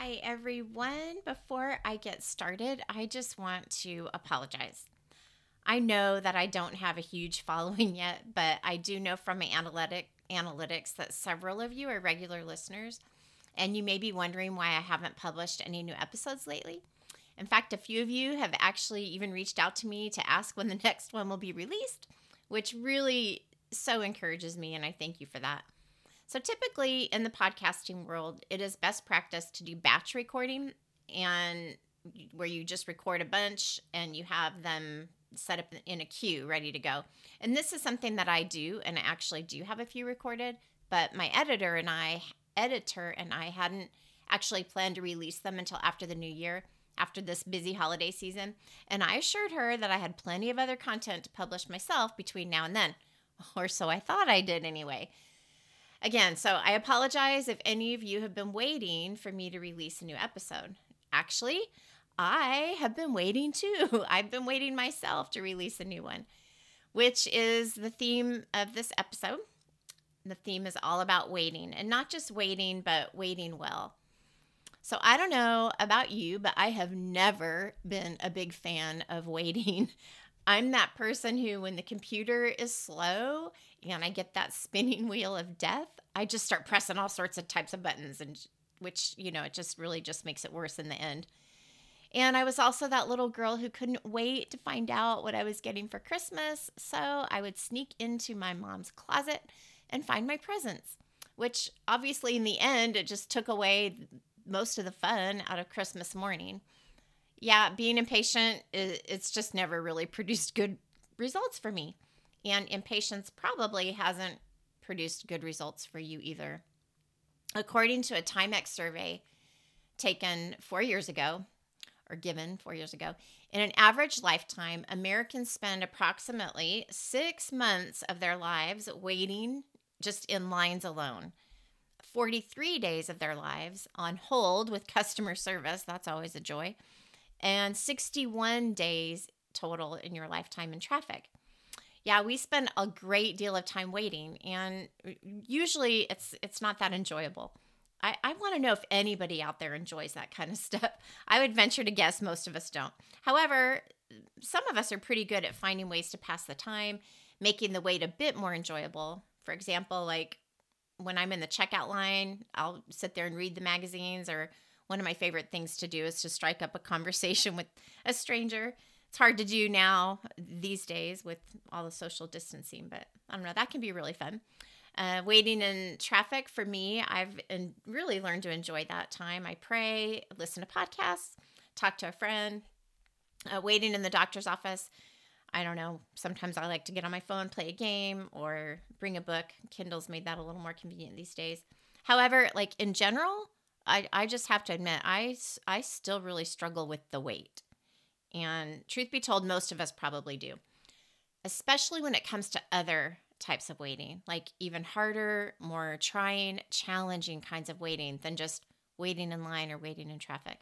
Hi everyone. Before I get started, I just want to apologize. I know that I don't have a huge following yet, but I do know from my analytics that several of you are regular listeners, and you may be wondering why I haven't published any new episodes lately. In fact, a few of you have actually even reached out to me to ask when the next one will be released, which really so encourages me, and I thank you for that. So typically in the podcasting world, it is best practice to do batch recording, and where you just record a bunch and you have them set up in a queue ready to go. And this is something that I do, and I actually do have a few recorded, but my editor and I hadn't actually planned to release them until after the new year, after this busy holiday season. And I assured her that I had plenty of other content to publish myself between now and then, or so I thought I did anyway. Again, so I apologize if any of you have been waiting for me to release a new episode. Actually, I have been waiting too. I've been waiting myself to release a new one, which is the theme of this episode. The theme is all about waiting, and not just waiting, but waiting well. So I don't know about you, but I have never been a big fan of waiting. I'm that person who, when the computer is slow and I get that spinning wheel of death, I just start pressing all sorts of types of buttons, and which, you know, it just really just makes it worse in the end. And I was also that little girl who couldn't wait to find out what I was getting for Christmas, so I would sneak into my mom's closet and find my presents, which obviously in the end, it just took away most of the fun out of Christmas morning. Yeah, being impatient, it's just never really produced good results for me. And impatience probably hasn't produced good results for you either. According to a Timex survey taken 4 years ago, or given 4 years ago, in an average lifetime, Americans spend approximately 6 months of their lives waiting just in lines alone. 43 days of their lives on hold with customer service. That's always a joy. And 61 days total in your lifetime in traffic. Yeah, we spend a great deal of time waiting, and usually it's not that enjoyable. I want to know if anybody out there enjoys that kind of stuff. I would venture to guess most of us don't. However, some of us are pretty good at finding ways to pass the time, making the wait a bit more enjoyable. For example, like when I'm in the checkout line, I'll sit there and read the magazines, or one of my favorite things to do is to strike up a conversation with a stranger. It's hard to do now these days with all the social distancing, but I don't know, that can be really fun. Waiting in traffic, for me, I've really learned to enjoy that time. I pray, listen to podcasts, talk to a friend. Waiting in the doctor's office, I don't know, sometimes I like to get on my phone, play a game, or bring a book. Kindle's made that a little more convenient these days. However, like in general, I just have to admit, I still really struggle with the wait. And truth be told, most of us probably do, especially when it comes to other types of waiting, like even harder, more trying, challenging kinds of waiting than just waiting in line or waiting in traffic.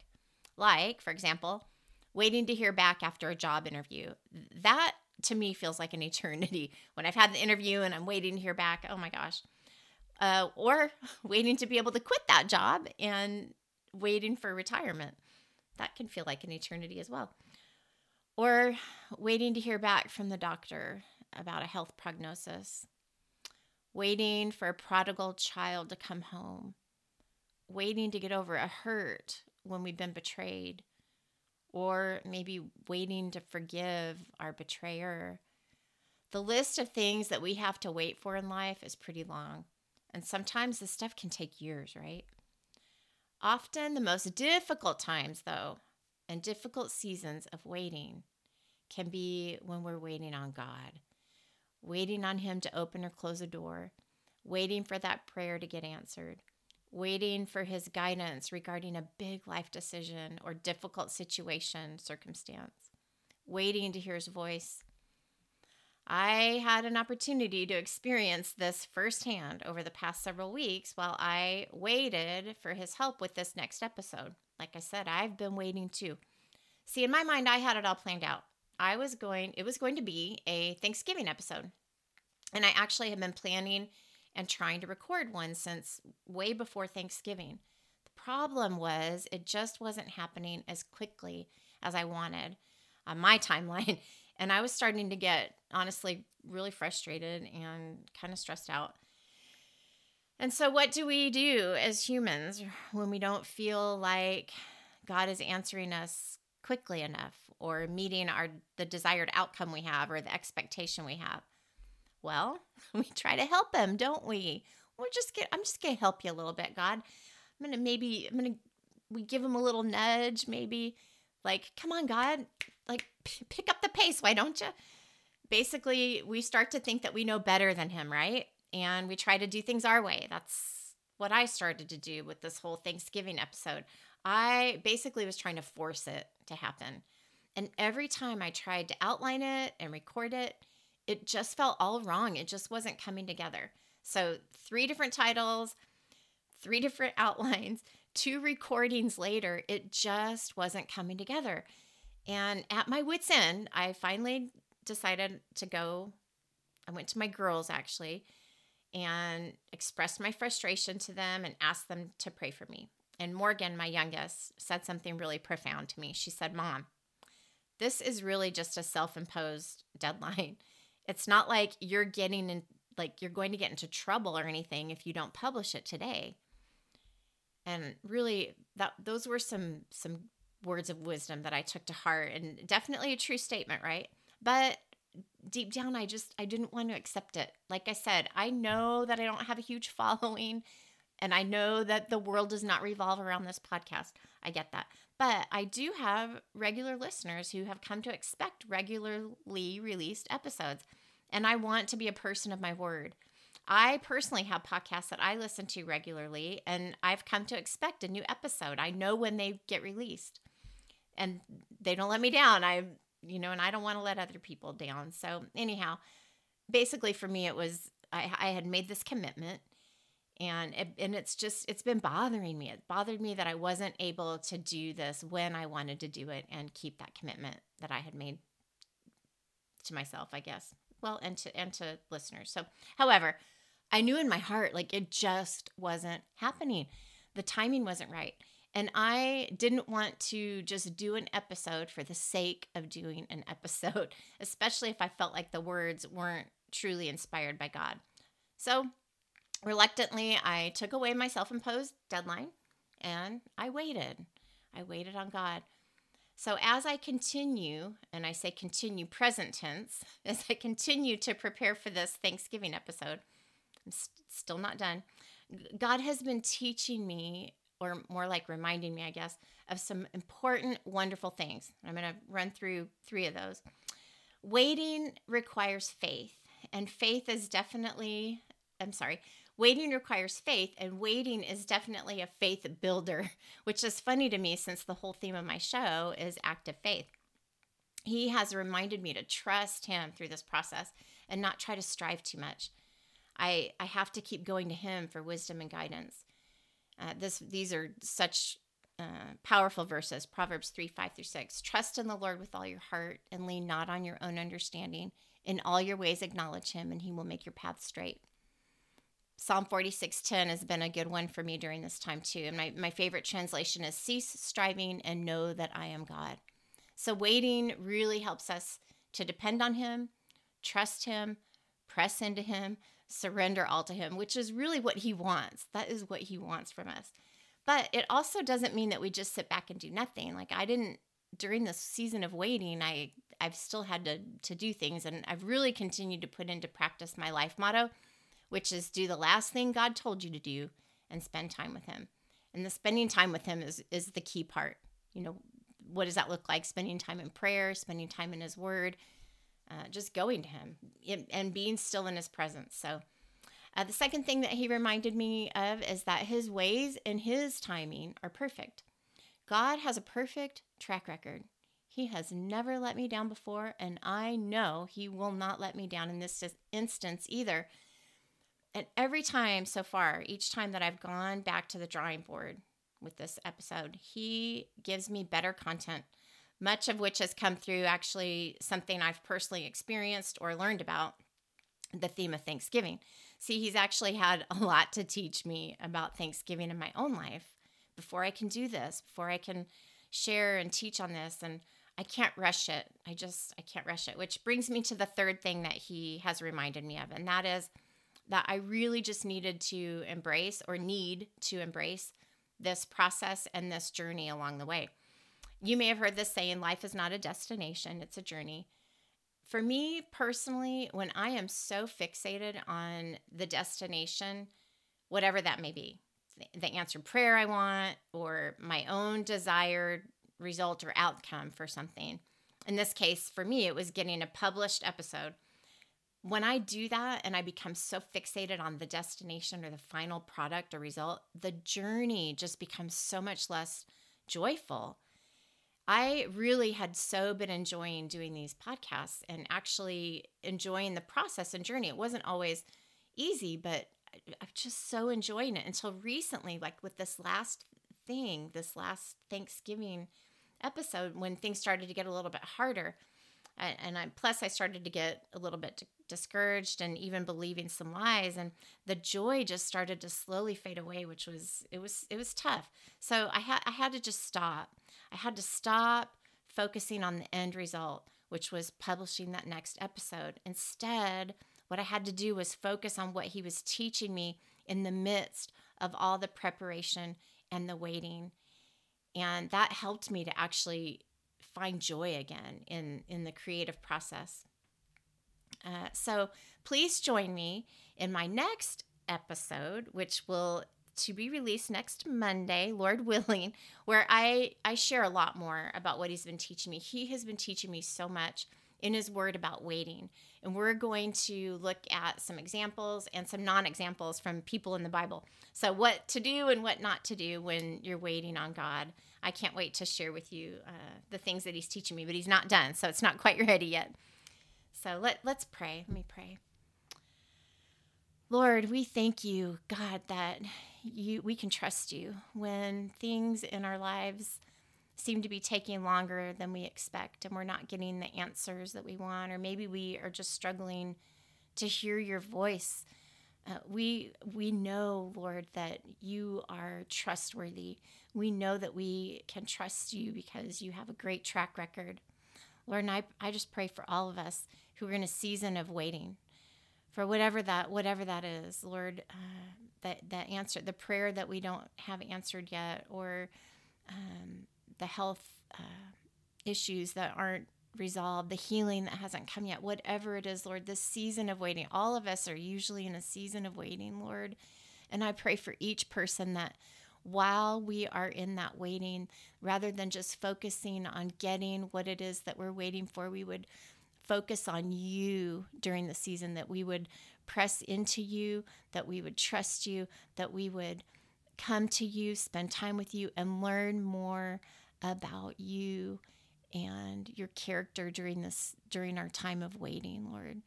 Like, for example, waiting to hear back after a job interview. That, to me, feels like an eternity. When I've had the interview and I'm waiting to hear back, oh my gosh. Or waiting to be able to quit that job and waiting for retirement. That can feel like an eternity as well. Or waiting to hear back from the doctor about a health prognosis. Waiting for a prodigal child to come home. Waiting to get over a hurt when we've been betrayed. Or maybe waiting to forgive our betrayer. The list of things that we have to wait for in life is pretty long. And sometimes this stuff can take years, right? Often the most difficult times, though, and difficult seasons of waiting can be when we're waiting on God, waiting on Him to open or close a door, waiting for that prayer to get answered, waiting for His guidance regarding a big life decision or difficult situation, circumstance, waiting to hear His voice. I had an opportunity to experience this firsthand over the past several weeks while I waited for His help with this next episode. Like I said, I've been waiting too. See, in my mind, I had it all planned out. It was going to be a Thanksgiving episode. And I actually have been planning and trying to record one since way before Thanksgiving. The problem was it just wasn't happening as quickly as I wanted on my timeline. And I was starting to get, honestly, really frustrated and kind of stressed out. And so what do we do as humans when we don't feel like God is answering us quickly enough or meeting the desired outcome we have or the expectation we have? Well, we try to help him, don't we? I'm just going to help you a little bit, God. We give him a little nudge, maybe like, come on, God, like pick up the pace. Why don't you? Basically, we start to think that we know better than him, right? And we try to do things our way. That's what I started to do with this whole Thanksgiving episode. I basically was trying to force it to happen. And every time I tried to outline it and record it, it just felt all wrong. It just wasn't coming together. So 3 different titles, 3 different outlines, 2 recordings later, it just wasn't coming together. And at my wit's end, I finally decided to go. I went to my girls, actually, and expressed my frustration to them and asked them to pray for me. And Morgan, my youngest, said something really profound to me. She said, Mom, this is really just a self-imposed deadline. It's not like you're going to get into trouble or anything if you don't publish it today. And really, those were some words of wisdom that I took to heart, and definitely a true statement, right? But deep down, I didn't want to accept it. Like I said, I know that I don't have a huge following, and I know that the world does not revolve around this podcast. I get that. But I do have regular listeners who have come to expect regularly released episodes, and I want to be a person of my word. I personally have podcasts that I listen to regularly, and I've come to expect a new episode. I know when they get released, and they don't let me down. And I don't want to let other people down. So anyhow, basically for me, it was, I had made this commitment, and it's been bothering me. It bothered me that I wasn't able to do this when I wanted to do it and keep that commitment that I had made to myself, I guess. Well, and to listeners. So, however, I knew in my heart, like, it just wasn't happening. The timing wasn't right. And I didn't want to just do an episode for the sake of doing an episode, especially if I felt like the words weren't truly inspired by God. So reluctantly, I took away my self-imposed deadline, and I waited. I waited on God. So as I continue, and I say continue present tense, as I continue to prepare for this Thanksgiving episode, I'm still not done, God has been teaching me, or more like reminding me, I guess, of some important, wonderful things. I'm going to run through 3 of those. Waiting requires faith, and waiting is definitely a faith builder, which is funny to me since the whole theme of my show is active faith. He has reminded me to trust him through this process and not try to strive too much. I have to keep going to him for wisdom and guidance. These are such powerful verses, Proverbs 3:5-6. Trust in the Lord with all your heart and lean not on your own understanding. In all your ways acknowledge him, and he will make your path straight. Psalm 46:10 has been a good one for me during this time too. And my favorite translation is, cease striving and know that I am God. So waiting really helps us to depend on him, trust him, press into him, surrender all to him, which is really what he wants. That is what he wants from us. But it also doesn't mean that we just sit back and do nothing. Like during this season of waiting, I've still had to do things, and I've really continued to put into practice my life motto, which is do the last thing God told you to do and spend time with him. And the spending time with him is the key part. What does that look like? Spending time in prayer, spending time in his word, just going to him and being still in his presence. So the second thing that he reminded me of is that his ways and his timing are perfect. God has a perfect track record. He has never let me down before, and I know he will not let me down in this instance either. And every time so far, each time that I've gone back to the drawing board with this episode, he gives me better content, much of which has come through actually something I've personally experienced or learned about, the theme of Thanksgiving. See, he's actually had a lot to teach me about Thanksgiving in my own life before I can do this, before I can share and teach on this. And I can't rush it. I can't rush it, which brings me to the third thing that he has reminded me of. And that is that I really just need to embrace this process and this journey along the way. You may have heard this saying, life is not a destination, it's a journey. For me personally, when I am so fixated on the destination, whatever that may be, the answered prayer I want or my own desired result or outcome for something. In this case, for me, it was getting a published episode. When I do that and I become so fixated on the destination or the final product or result, the journey just becomes so much less joyful. I really had so been enjoying doing these podcasts and actually enjoying the process and journey. It wasn't always easy, but I'm just so enjoying it until recently, like with this last Thanksgiving episode, when things started to get a little bit harder. And I started to get a little bit discouraged and even believing some lies, and the joy just started to slowly fade away, which was tough. So I had to just stop. I had to stop focusing on the end result, which was publishing that next episode. Instead, what I had to do was focus on what he was teaching me in the midst of all the preparation and the waiting. And that helped me to actually find joy again in the creative process. So please join me in my next episode, which will to be released next Monday, Lord willing, where I share a lot more about what he's been teaching me. He has been teaching me so much in his word about waiting. And we're going to look at some examples and some non-examples from people in the Bible. So what to do and what not to do when you're waiting on God. I can't wait to share with you the things that he's teaching me, but he's not done, so it's not quite ready yet. So let's pray. Let me pray. Lord, we thank you, God, that we can trust you when things in our lives seem to be taking longer than we expect, and we're not getting the answers that we want, or maybe we are just struggling to hear your voice. We know, Lord, that you are trustworthy. We know that we can trust you because you have a great track record. Lord, and I just pray for all of us who are in a season of waiting for whatever that is, Lord, that answer, the prayer that we don't have answered yet, or the health issues that aren't resolved, the healing that hasn't come yet, whatever it is, Lord, this season of waiting. All of us are usually in a season of waiting, Lord. And I pray for each person that while we are in that waiting, rather than just focusing on getting what it is that we're waiting for, we would focus on you during the season, that we would press into you, that we would trust you, that we would come to you, spend time with you, and learn more about you and your character during our time of waiting, Lord.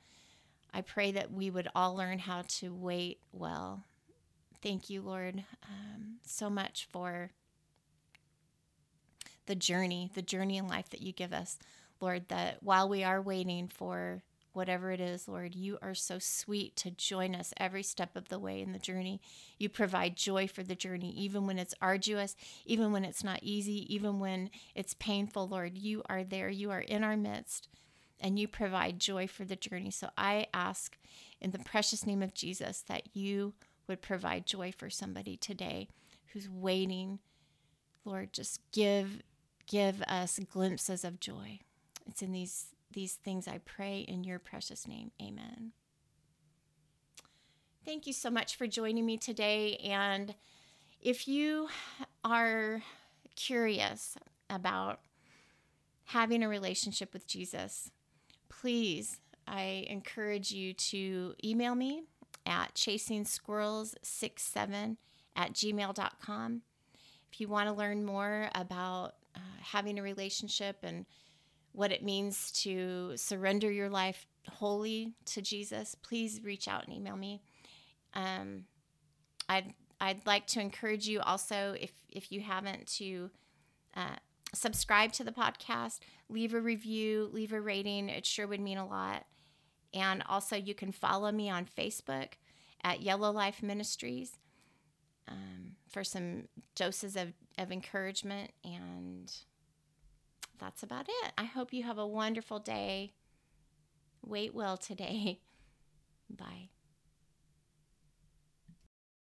I pray that we would all learn how to wait well. Thank you, Lord, so much for the journey in life that you give us, Lord, that while we are waiting for whatever it is, Lord, you are so sweet to join us every step of the way in the journey. You provide joy for the journey, even when it's arduous, even when it's not easy, even when it's painful, Lord. You are there. You are in our midst, and you provide joy for the journey. So I ask in the precious name of Jesus that you would provide joy for somebody today who's waiting. Lord, just give us glimpses of joy. It's in these things I pray in your precious name. Amen. Thank you so much for joining me today. And if you are curious about having a relationship with Jesus, please, I encourage you to email me at chasingsquirrels67@gmail.com. If you want to learn more about having a relationship and what it means to surrender your life wholly to Jesus, please reach out and email me. I'd like to encourage you also, if you haven't, to subscribe to the podcast, leave a review, leave a rating. It sure would mean a lot. And also you can follow me on Facebook at Yellow Life Ministries. for some doses of encouragement, and that's about it. I hope you have a wonderful day. Wait well today.